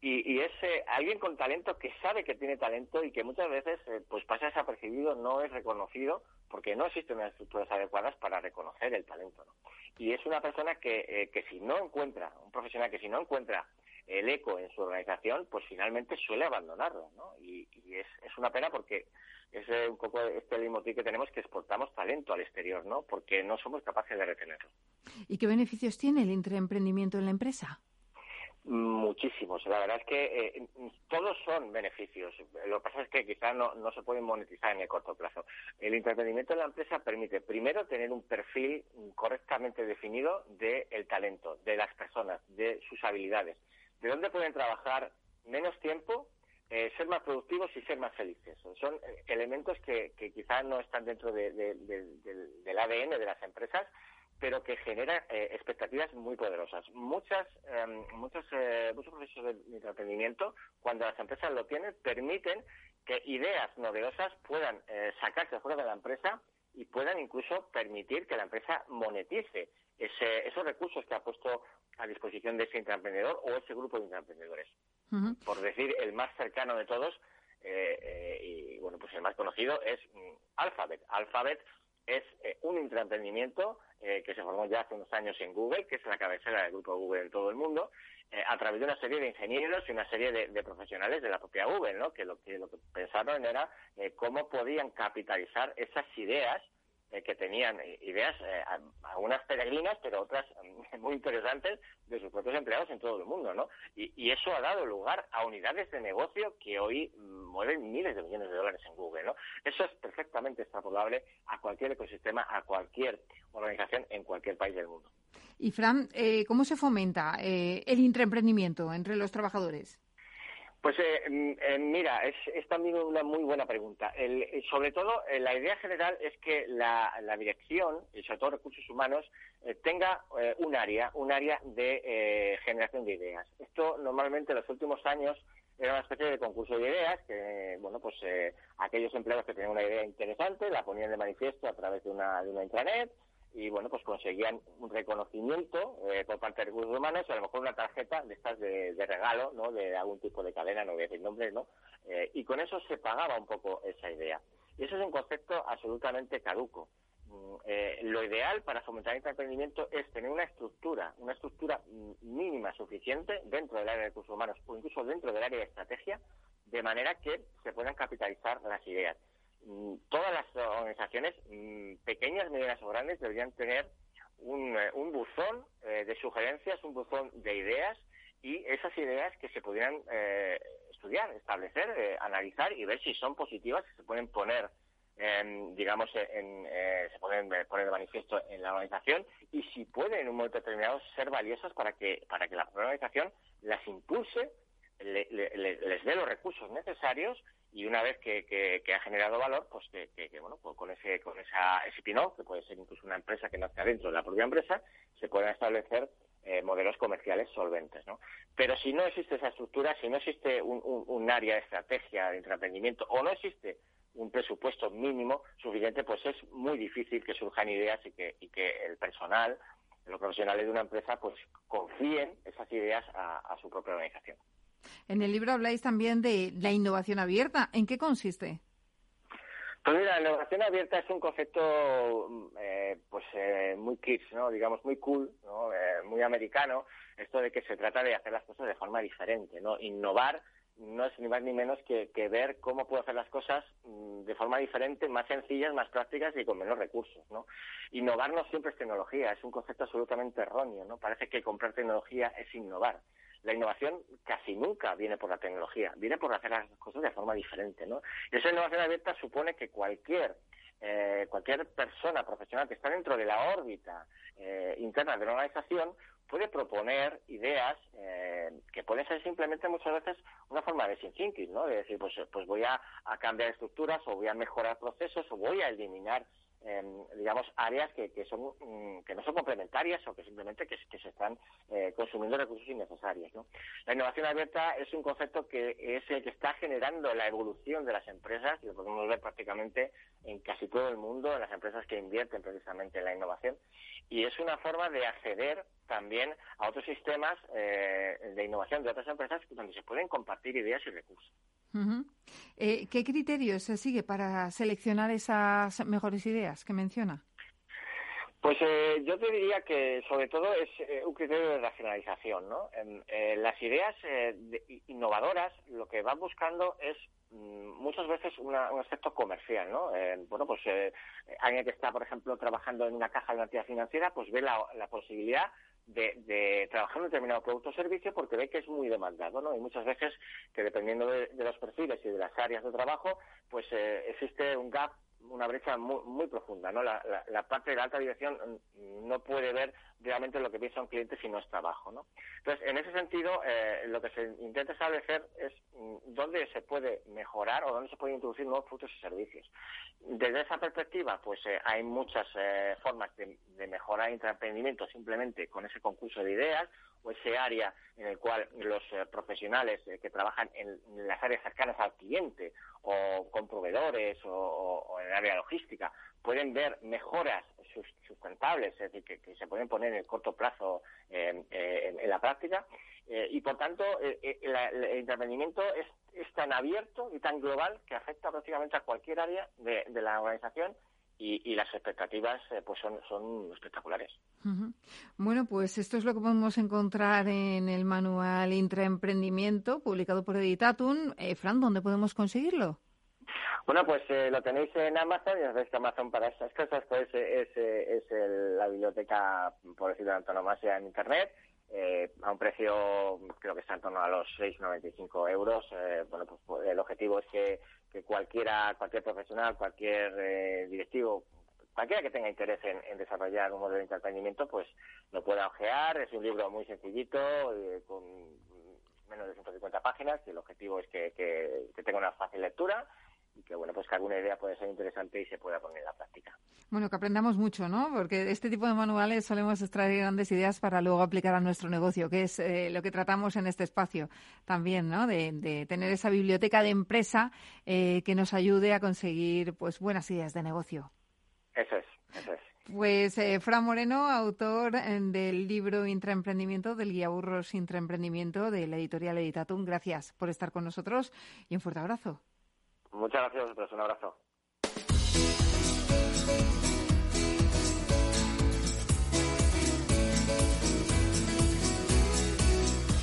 y, y es eh, alguien con talento que sabe que tiene talento y que muchas veces eh, pues pasa desapercibido, no es reconocido porque no existen las estructuras adecuadas para reconocer el talento, ¿no? Y es una persona que, eh, que si no encuentra, un profesional que si no encuentra el eco en su organización, pues finalmente suele abandonarlo, ¿no? Y, y es, es una pena porque es eh, un poco este leitmotiv que tenemos, que exportamos talento al exterior, ¿no? Porque no somos capaces de retenerlo. ¿Y qué beneficios tiene el intraemprendimiento en la empresa? Muchísimos. La verdad es que eh, todos son beneficios. Lo que pasa es que quizás no, no se pueden monetizar en el corto plazo. El intraemprendimiento en la empresa permite, primero, tener un perfil correctamente definido del talento, de las personas, de sus habilidades, de dónde pueden trabajar menos tiempo, eh, ser más productivos y ser más felices. Son elementos que, que quizás no están dentro de, de, de, del, del A D N de las empresas, pero que genera eh, expectativas muy poderosas. Muchas, eh, muchos, eh, muchos procesos de emprendimiento, cuando las empresas lo tienen, permiten que ideas novedosas puedan eh, sacarse fuera de la empresa y puedan incluso permitir que la empresa monetice ese, esos recursos que ha puesto a disposición de ese intraemprendedor o ese grupo de intraemprendedores. Uh-huh. Por decir, el más cercano de todos, eh, eh, y bueno, pues el más conocido es mm, Alphabet. Alphabet es eh, un intraemprendimiento eh, que se formó ya hace unos años en Google, que es la cabecera del grupo Google en todo el mundo, eh, a través de una serie de ingenieros y una serie de, de profesionales de la propia Google, ¿no? Que lo que, lo que pensaron era eh, cómo podían capitalizar esas ideas eh, que tenían, ideas eh, algunas peregrinas, pero otras eh, muy interesantes, de sus propios empleados en todo el mundo, ¿no? Y, y eso ha dado lugar a unidades de negocio que hoy mueven miles de millones de dólares en Google, ¿no? Eso es perfectamente extrapolable a cualquier ecosistema, a cualquier organización en cualquier país del mundo. Y, Fran, eh, ¿cómo se fomenta eh, el intraemprendimiento entre los trabajadores? Pues eh, eh, mira, es, es también una muy buena pregunta. El, sobre todo, eh, la idea general es que la, la dirección, y sobre todo recursos humanos, eh, tenga eh, un área, un área de eh, generación de ideas. Esto normalmente en los últimos años era una especie de concurso de ideas que, bueno, pues eh, aquellos empleados que tenían una idea interesante la ponían de manifiesto a través de una, de una intranet. Y, bueno, pues conseguían un reconocimiento eh, por parte de recursos humanos, a lo mejor una tarjeta de estas de, de regalo, ¿no?, de algún tipo de cadena, no voy a decir nombres, ¿no? Eh, y con eso se pagaba un poco esa idea. Y eso es un concepto absolutamente caduco. Mm, eh, lo ideal para fomentar el emprendimiento es tener una estructura, una estructura mínima suficiente dentro del área de recursos humanos o incluso dentro del área de estrategia, de manera que se puedan capitalizar las ideas. Todas las organizaciones, pequeñas, medianas o grandes, deberían tener un, un buzón eh, de sugerencias, un buzón de ideas, y esas ideas que se pudieran eh, estudiar, establecer, eh, analizar y ver si son positivas, que se pueden poner, eh, digamos, en, eh, se pueden poner de manifiesto en la organización, y si pueden en un momento determinado ser valiosas para que para que la propia organización las impulse, le, le, les dé los recursos necesarios, y una vez que, que, que ha generado valor, pues que, que, que bueno, pues con ese con esa spin-off, que puede ser incluso una empresa que nazca dentro de la propia empresa, se pueden establecer Eh, modelos comerciales solventes, ¿no? Pero si no existe esa estructura, si no existe un, un, un área de estrategia de intraemprendimiento, o no existe un presupuesto mínimo suficiente, pues es muy difícil que surjan ideas y que, y que el personal, los profesionales de una empresa, pues confíen esas ideas a, a su propia organización. En el libro habláis también de la innovación abierta. ¿En qué consiste? Pues mira, la innovación abierta es un concepto eh, pues eh, muy kids, ¿no? Digamos, muy cool, ¿no? Eh, muy americano, esto de que se trata de hacer las cosas de forma diferente, ¿no? Innovar no es ni más ni menos que, que ver cómo puedo hacer las cosas mmm, de forma diferente, más sencillas, más prácticas y con menos recursos, ¿no? Innovar no siempre es tecnología, es un concepto absolutamente erróneo, ¿no? Parece que comprar tecnología es innovar. La innovación casi nunca viene por la tecnología, viene por hacer las cosas de forma diferente, ¿no? Y esa innovación abierta supone que cualquier eh, cualquier persona profesional que está dentro de la órbita eh, interna de una organización puede proponer ideas eh, que pueden ser simplemente muchas veces una forma de thinking, ¿no? De decir, pues, pues voy a, a cambiar estructuras, o voy a mejorar procesos, o voy a eliminar Eh, digamos, áreas que, que son mm, que no son complementarias, o que simplemente que, que se están eh, consumiendo recursos innecesarios, ¿no? La innovación abierta es un concepto que es el que está generando la evolución de las empresas, y lo podemos ver prácticamente en casi todo el mundo, en las empresas que invierten precisamente en la innovación, y es una forma de acceder también a otros sistemas eh, de innovación de otras empresas donde se pueden compartir ideas y recursos. Uh-huh. Eh, ¿Qué criterios se sigue para seleccionar esas mejores ideas que menciona? Pues eh, yo te diría que sobre todo es eh, un criterio de racionalización, ¿no? Eh, eh, las ideas eh, de, innovadoras lo que van buscando es muchas veces una, un aspecto comercial, ¿no? Eh, bueno, pues eh, alguien que está, por ejemplo, trabajando en una caja de una entidad financiera, pues ve la, la posibilidad De, de trabajar un determinado producto o servicio porque ve que es muy demandado, ¿no? Y muchas veces que dependiendo de, de los perfiles y de las áreas de trabajo, pues eh, existe un gap, una brecha muy, muy profunda, ¿no? La, la, la parte de la alta dirección no puede ver realmente lo que piensa un cliente si no es trabajo, ¿no? Entonces, en ese sentido, eh, lo que se intenta establecer es dónde se puede mejorar o dónde se pueden introducir nuevos productos y servicios. Desde esa perspectiva, pues eh, hay muchas eh, formas de, de mejorar el intraemprendimiento simplemente con ese concurso de ideas, o ese área en el cual los eh, profesionales eh, que trabajan en, en las áreas cercanas al cliente, o con proveedores, o, o en el área logística, pueden ver mejoras sustentables, es decir, que, que se pueden poner en el corto plazo eh, eh, en, en la práctica. Eh, y, por tanto, eh, el, el intraemprendimiento es, es tan abierto y tan global que afecta prácticamente a cualquier área de, de la organización. Y, y las expectativas eh, pues son, son espectaculares. Uh-huh. Bueno, pues esto es lo que podemos encontrar en el manual Intraemprendimiento, publicado por Editatum. Eh, Fran, ¿dónde podemos conseguirlo? Bueno, pues eh, lo tenéis en Amazon, y ya sabéis que Amazon para estas cosas pues es, es, es el, la biblioteca, por decirlo de antonomasia, en Internet. Eh, a un precio, creo que está en torno a los seis noventa y cinco euros. Eh, bueno, pues el objetivo es que, que cualquiera, cualquier profesional, cualquier eh, directivo, cualquiera que tenga interés en, en desarrollar un modelo de intraemprendimiento, pues lo pueda ojear. Es un libro muy sencillito, eh, con menos de ciento cincuenta páginas, y el objetivo es que, que, que tenga una fácil lectura, y que, bueno, pues que alguna idea puede ser interesante y se pueda poner en la práctica. Bueno, que aprendamos mucho, ¿no? Porque este tipo de manuales solemos extraer grandes ideas para luego aplicar a nuestro negocio, que es eh, lo que tratamos en este espacio también, ¿no? De, de tener esa biblioteca de empresa eh, que nos ayude a conseguir, pues, buenas ideas de negocio. Eso es, eso es. Pues eh, Fran Moreno, autor eh, del libro Intraemprendimiento, del guía burros Intraemprendimiento, de la editorial Editatum. Gracias por estar con nosotros y un fuerte abrazo. Muchas gracias a vosotros. Un abrazo.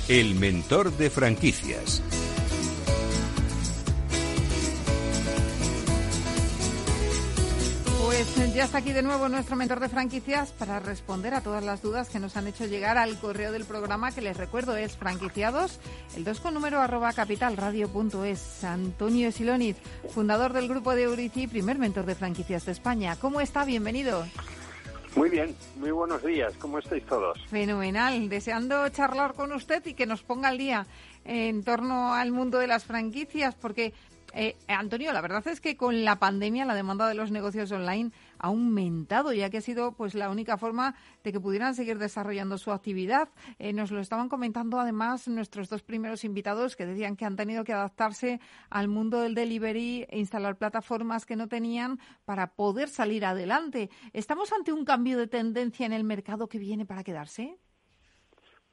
El mentor de franquicias. Pues ya está aquí de nuevo nuestro mentor de franquicias para responder a todas las dudas que nos han hecho llegar al correo del programa, que les recuerdo es franquiciados, el dos con número arroba capitalradio.es. Antonio de Siloniz, fundador del grupo de Eurici, primer mentor de franquicias de España. ¿Cómo está? Bienvenido. Muy bien, muy buenos días. ¿Cómo estáis todos? Fenomenal, deseando charlar con usted y que nos ponga al día en torno al mundo de las franquicias, porque, eh, Antonio, la verdad es que con la pandemia la demanda de los negocios online ha aumentado, ya que ha sido pues la única forma de que pudieran seguir desarrollando su actividad. Eh, nos lo estaban comentando además nuestros dos primeros invitados, que decían que han tenido que adaptarse al mundo del delivery e instalar plataformas que no tenían para poder salir adelante. ¿Estamos ante un cambio de tendencia en el mercado que viene para quedarse?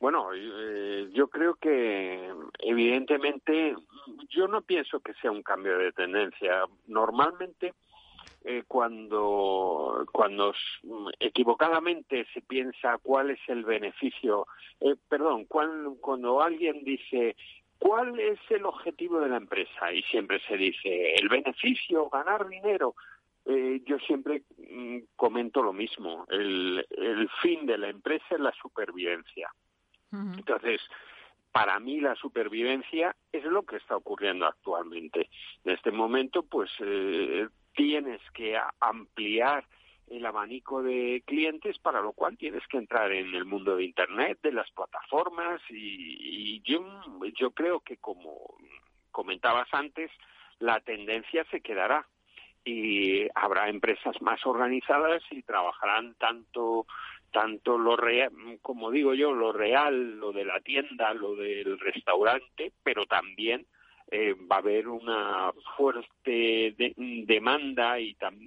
Bueno, eh, yo creo que evidentemente yo no pienso que sea un cambio de tendencia. Normalmente eh, cuando cuando equivocadamente se piensa cuál es el beneficio, eh, perdón, cuando, cuando alguien dice cuál es el objetivo de la empresa y siempre se dice el beneficio, ganar dinero. Eh, yo siempre mm, comento lo mismo, el, el fin de la empresa es la supervivencia. Entonces, para mí la supervivencia es lo que está ocurriendo actualmente. En este momento, pues, eh, tienes que ampliar el abanico de clientes, para lo cual tienes que entrar en el mundo de Internet, de las plataformas, y, y yo, yo creo que, como comentabas antes, la tendencia se quedará. Y habrá empresas más organizadas y trabajarán tanto tanto lo real, como digo yo, lo real, lo de la tienda, lo del restaurante, pero también eh, va a haber una fuerte de, demanda y tam,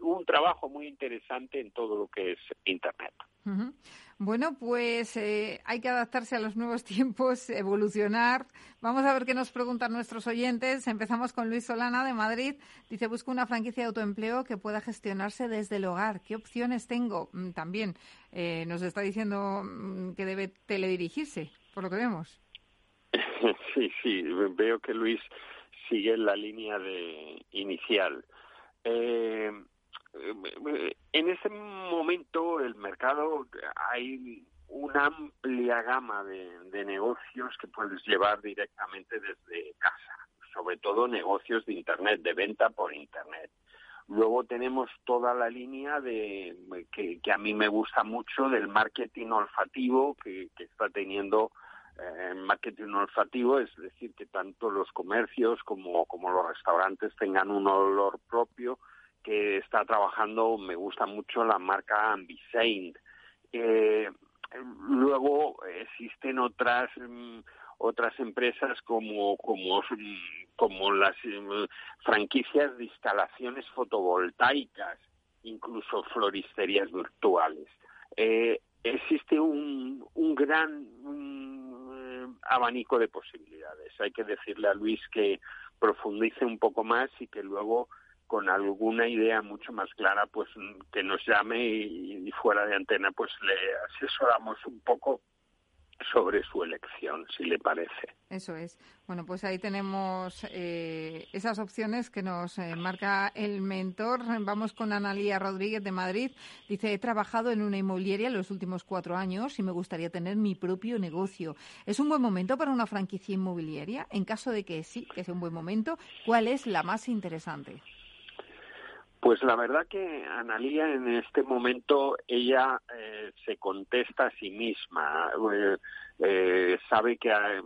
un trabajo muy interesante en todo lo que es Internet. Uh-huh. Bueno, pues eh, hay que adaptarse a los nuevos tiempos, evolucionar. Vamos a ver qué nos preguntan nuestros oyentes. Empezamos con Luis Solana, de Madrid. Dice, busco una franquicia de autoempleo que pueda gestionarse desde el hogar. ¿Qué opciones tengo? También eh, nos está diciendo que debe teledirigirse, por lo que vemos. Sí, sí, veo que Luis sigue en la línea de inicial. Eh... En ese momento el mercado, hay una amplia gama de, de negocios que puedes llevar directamente desde casa, sobre todo negocios de Internet, de venta por Internet. Luego tenemos toda la línea de que, que a mí me gusta mucho del marketing olfativo que, que está teniendo. Eh, marketing olfativo, es decir, que tanto los comercios como, como los restaurantes tengan un olor propio, que está trabajando, me gusta mucho la marca Ambisaint. Eh, luego existen otras mm, otras empresas como como como las mm, franquicias de instalaciones fotovoltaicas, incluso floristerías virtuales. Eh, existe un un gran mm, abanico de posibilidades. Hay que decirle a Luis que profundice un poco más y que luego, con alguna idea mucho más clara, pues que nos llame y, y fuera de antena pues le asesoramos un poco sobre su elección, si le parece. Eso es. Bueno, pues ahí tenemos eh, esas opciones que nos eh, marca el mentor. Vamos con Analía Rodríguez, de Madrid. Dice, he trabajado en una inmobiliaria los últimos cuatro años y me gustaría tener mi propio negocio. ¿Es un buen momento para una franquicia inmobiliaria? En caso de que sí, que sea un buen momento, ¿cuál es la más interesante? Pues la verdad que Analía, en este momento, ella eh, se contesta a sí misma. Eh, eh, sabe que ha,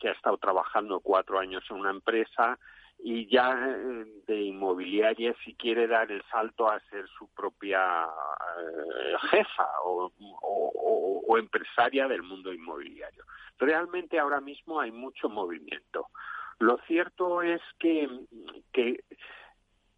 que ha estado trabajando cuatro años en una empresa y ya eh, de inmobiliaria, si quiere dar el salto a ser su propia eh, jefa o, o, o empresaria del mundo inmobiliario. Realmente ahora mismo hay mucho movimiento. Lo cierto es que... que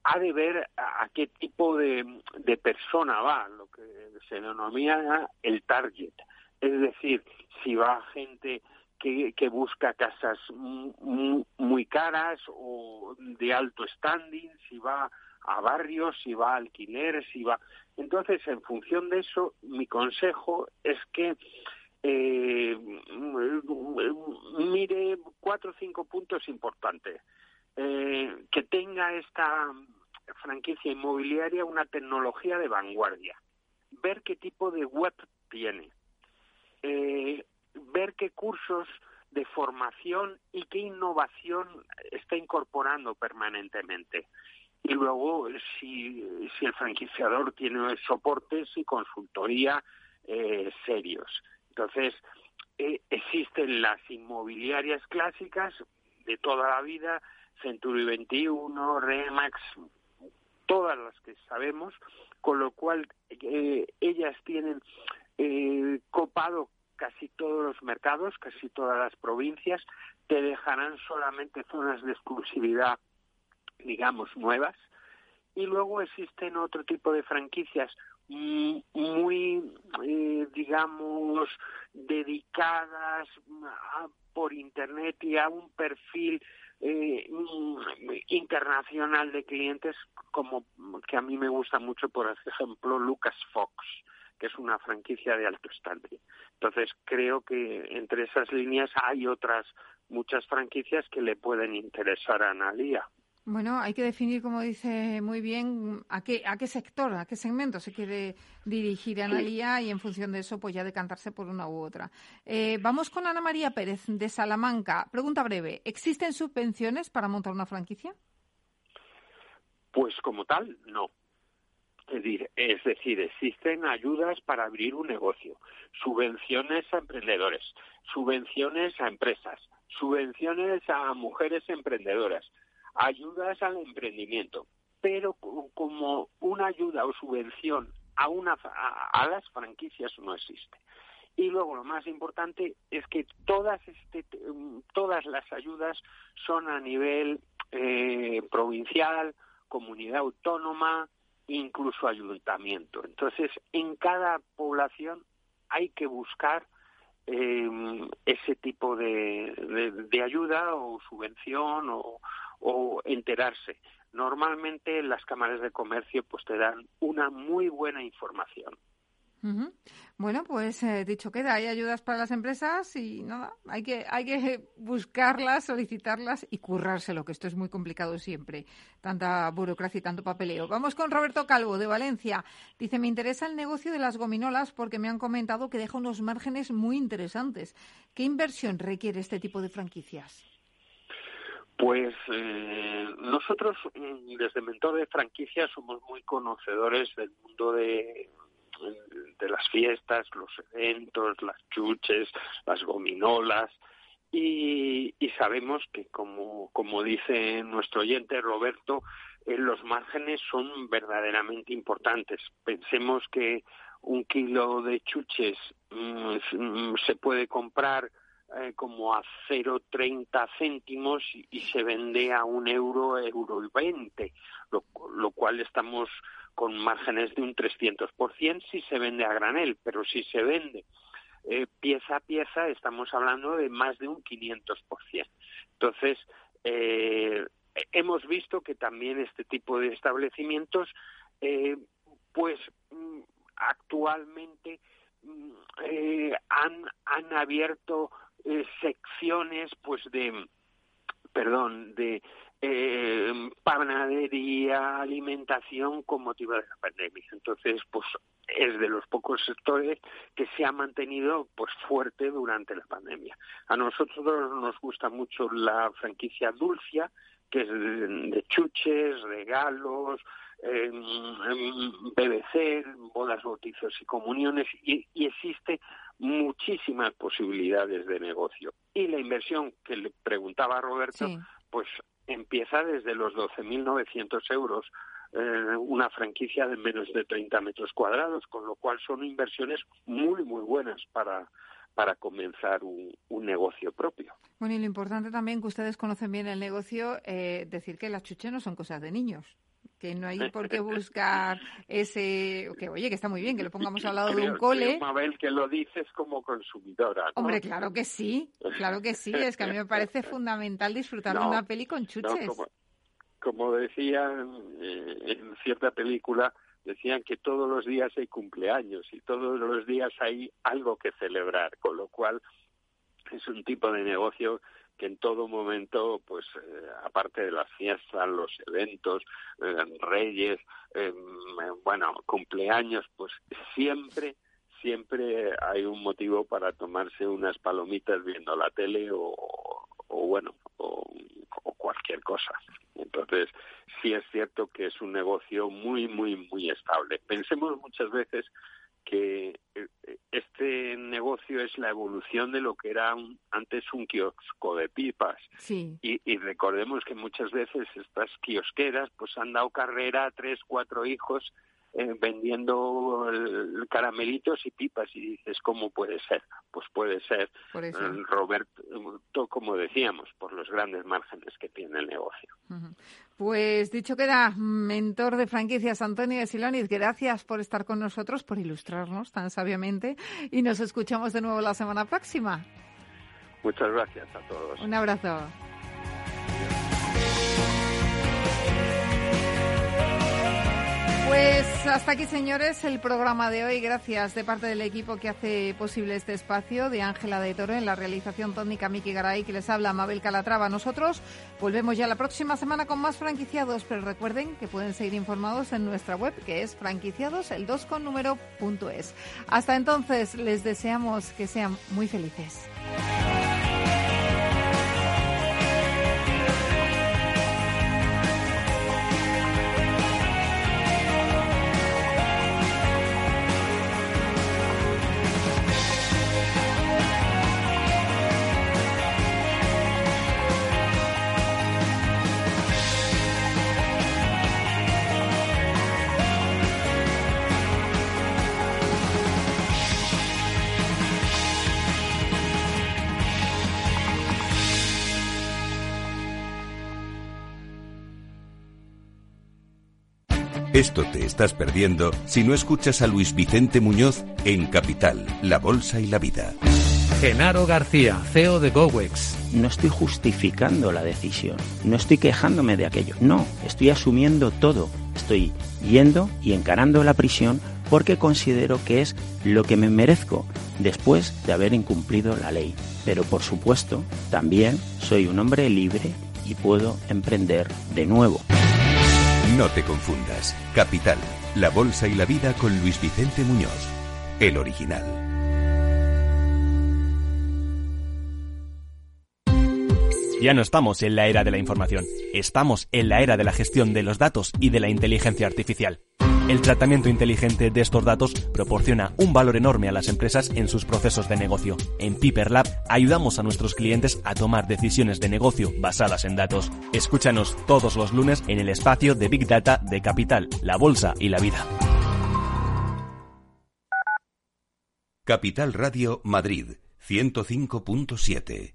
ha de ver a qué tipo de, de persona va, lo que se denomina el target. Es decir, si va gente que, que busca casas muy, muy caras o de alto standing, si va a barrios, si va a alquiler, si va... Entonces, en función de eso, mi consejo es que eh, mire cuatro o cinco puntos importantes. Eh, que tenga esta franquicia inmobiliaria una tecnología de vanguardia, ver qué tipo de web tiene, eh, ver qué cursos de formación y qué innovación está incorporando permanentemente. Y luego, si, si el franquiciador tiene soportes y consultoría eh, serios. Entonces, eh, existen las inmobiliarias clásicas de toda la vida, Century veintiuno, Remax, todas las que sabemos, con lo cual eh, ellas tienen eh, copado casi todos los mercados, casi todas las provincias, te dejarán solamente zonas de exclusividad, digamos, nuevas. Y luego existen otro tipo de franquicias muy, eh, digamos, dedicadas a, por Internet y a un perfil eh, internacional de clientes, como que a mí me gusta mucho, por ejemplo, Lucas Fox, que es una franquicia de alto standing. Entonces, creo que entre esas líneas hay otras muchas franquicias que le pueden interesar a Analia. Bueno, hay que definir, como dice muy bien, a qué a qué sector, a qué segmento se quiere dirigir Analia y en función de eso pues ya decantarse por una u otra. Eh, vamos con Ana María Pérez, de Salamanca. Pregunta breve, ¿existen subvenciones para montar una franquicia? Pues como tal, no. Es decir, existen ayudas para abrir un negocio, subvenciones a emprendedores, subvenciones a empresas, subvenciones a mujeres emprendedoras, ayudas al emprendimiento, pero como una ayuda o subvención a una a, a las franquicias no existe. Y luego lo más importante es que todas este todas las ayudas son a nivel eh, provincial, comunidad autónoma, incluso ayuntamiento. Entonces, en cada población hay que buscar eh, ese tipo de, de, de ayuda o subvención o o enterarse. Normalmente las cámaras de comercio pues te dan una muy buena información. Uh-huh. Bueno, pues eh, dicho queda, hay ayudas para las empresas y nada, hay que hay que buscarlas, solicitarlas y currárselo, que esto es muy complicado siempre, tanta burocracia y tanto papeleo. Vamos con Roberto Calvo, de Valencia. Dice, me interesa el negocio de las gominolas porque me han comentado que deja unos márgenes muy interesantes. ¿Qué inversión requiere este tipo de franquicias? Pues eh, nosotros desde Mentor de Franquicias somos muy conocedores del mundo de, de las fiestas, los eventos, las chuches, las gominolas y, y sabemos que como, como dice nuestro oyente Roberto, eh, los márgenes son verdaderamente importantes. Pensemos que un kilo de chuches mmm, se puede comprar como a cero coma treinta céntimos y se vende a un euro, euro y veinte, lo, lo cual estamos con márgenes de un trescientos por ciento si se vende a granel, pero si se vende eh, pieza a pieza estamos hablando de más de un quinientos por ciento. Entonces, eh, hemos visto que también este tipo de establecimientos, eh, pues actualmente eh, han, han abierto Eh, secciones pues de perdón de eh, panadería, alimentación con motivo de la pandemia. Entonces pues es de los pocos sectores que se ha mantenido pues fuerte durante la pandemia. A nosotros nos gusta mucho la franquicia Dulcia, que es de, de chuches, regalos, eh, B B C, bodas, bautizos y comuniones, y, y existe muchísimas posibilidades de negocio. Y la inversión que le preguntaba Roberto, sí, pues empieza desde los doce mil novecientos euros, eh, una franquicia de menos de treinta metros cuadrados, con lo cual son inversiones muy, muy buenas para... para comenzar un, un negocio propio. Bueno, y lo importante también, que ustedes conocen bien el negocio, eh, decir que las chuches no son cosas de niños, que no hay por qué buscar ese... que oye, que está muy bien que lo pongamos al lado creo, de un cole. Mabel, que lo dices como consumidora, ¿no? Hombre, claro que sí, claro que sí. Es que a mí me parece fundamental disfrutar no, de una peli con chuches. No, como, como decía eh, en cierta película, decían que todos los días hay cumpleaños y todos los días hay algo que celebrar, con lo cual es un tipo de negocio que en todo momento, pues eh, aparte de las fiestas, los eventos, eh, reyes, eh, bueno, cumpleaños, pues siempre, siempre hay un motivo para tomarse unas palomitas viendo la tele o, o bueno, o, o cualquier cosa. Entonces, sí es cierto que es un negocio muy, muy, muy estable. Pensemos muchas veces que este negocio es la evolución de lo que era un, antes un kiosco de pipas. Sí. Y, y recordemos que muchas veces estas kiosqueras pues han dado carrera a tres, cuatro hijos eh, vendiendo el, caramelitos y pipas. Y dices, ¿cómo puede ser? Pues puede ser, eh, Roberto, como decíamos, por los grandes márgenes que tiene el negocio. Uh-huh. Pues dicho queda, mentor de franquicias Antonio de Siloniz, gracias por estar con nosotros, por ilustrarnos tan sabiamente, y nos escuchamos de nuevo la semana próxima. Muchas gracias a todos. Un abrazo. Pues hasta aquí, señores, el programa de hoy. Gracias de parte del equipo que hace posible este espacio, de Ángela de Toro en la realización técnica, Miki Garay, que les habla Mabel Calatrava. Nosotros volvemos ya la próxima semana con más franquiciados, pero recuerden que pueden seguir informados en nuestra web, que es franquiciados el dos con número punto es. Hasta entonces, les deseamos que sean muy felices. Esto te estás perdiendo si no escuchas a Luis Vicente Muñoz en Capital, La Bolsa y la Vida. Genaro García, C E O de Gowex. No estoy justificando la decisión, no estoy quejándome de aquello, no, estoy asumiendo todo. Estoy yendo y encarando la prisión porque considero que es lo que me merezco después de haber incumplido la ley. Pero por supuesto, también soy un hombre libre y puedo emprender de nuevo. No te confundas. Capital, La Bolsa y la Vida con Luis Vicente Muñoz, el original. Ya no estamos en la era de la información, estamos en la era de la gestión de los datos y de la inteligencia artificial. El tratamiento inteligente de estos datos proporciona un valor enorme a las empresas en sus procesos de negocio. En PiperLab ayudamos a nuestros clientes a tomar decisiones de negocio basadas en datos. Escúchanos todos los lunes en el espacio de Big Data de Capital, La Bolsa y la Vida. Capital Radio Madrid, ciento cinco punto siete.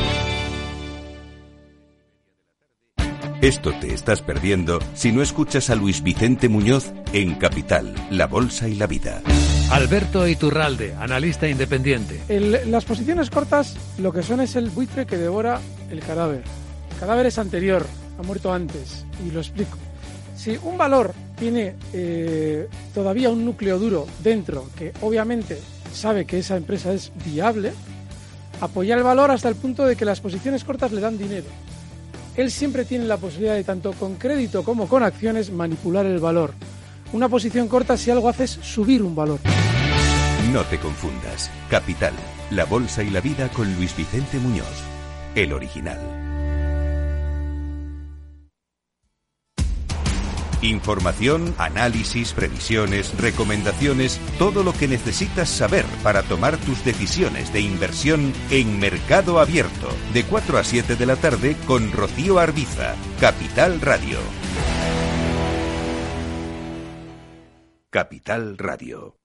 Esto te estás perdiendo si no escuchas a Luis Vicente Muñoz en Capital, La Bolsa y la Vida. Alberto Iturralde, analista independiente. El, las posiciones cortas lo que son es el buitre que devora el cadáver. El cadáver es anterior, ha muerto antes, y lo explico. Si un valor tiene eh, todavía un núcleo duro dentro que obviamente sabe que esa empresa es viable, apoya el valor hasta el punto de que las posiciones cortas le dan dinero. Él siempre tiene la posibilidad de, tanto con crédito como con acciones, manipular el valor. Una posición corta, si algo hace, es subir un valor. No te confundas. Capital, La Bolsa y la Vida con Luis Vicente Muñoz, el original. Información, análisis, previsiones, recomendaciones, todo lo que necesitas saber para tomar tus decisiones de inversión en Mercado Abierto, de cuatro a siete de la tarde con Rocío Arbiza, Capital Radio. Capital Radio.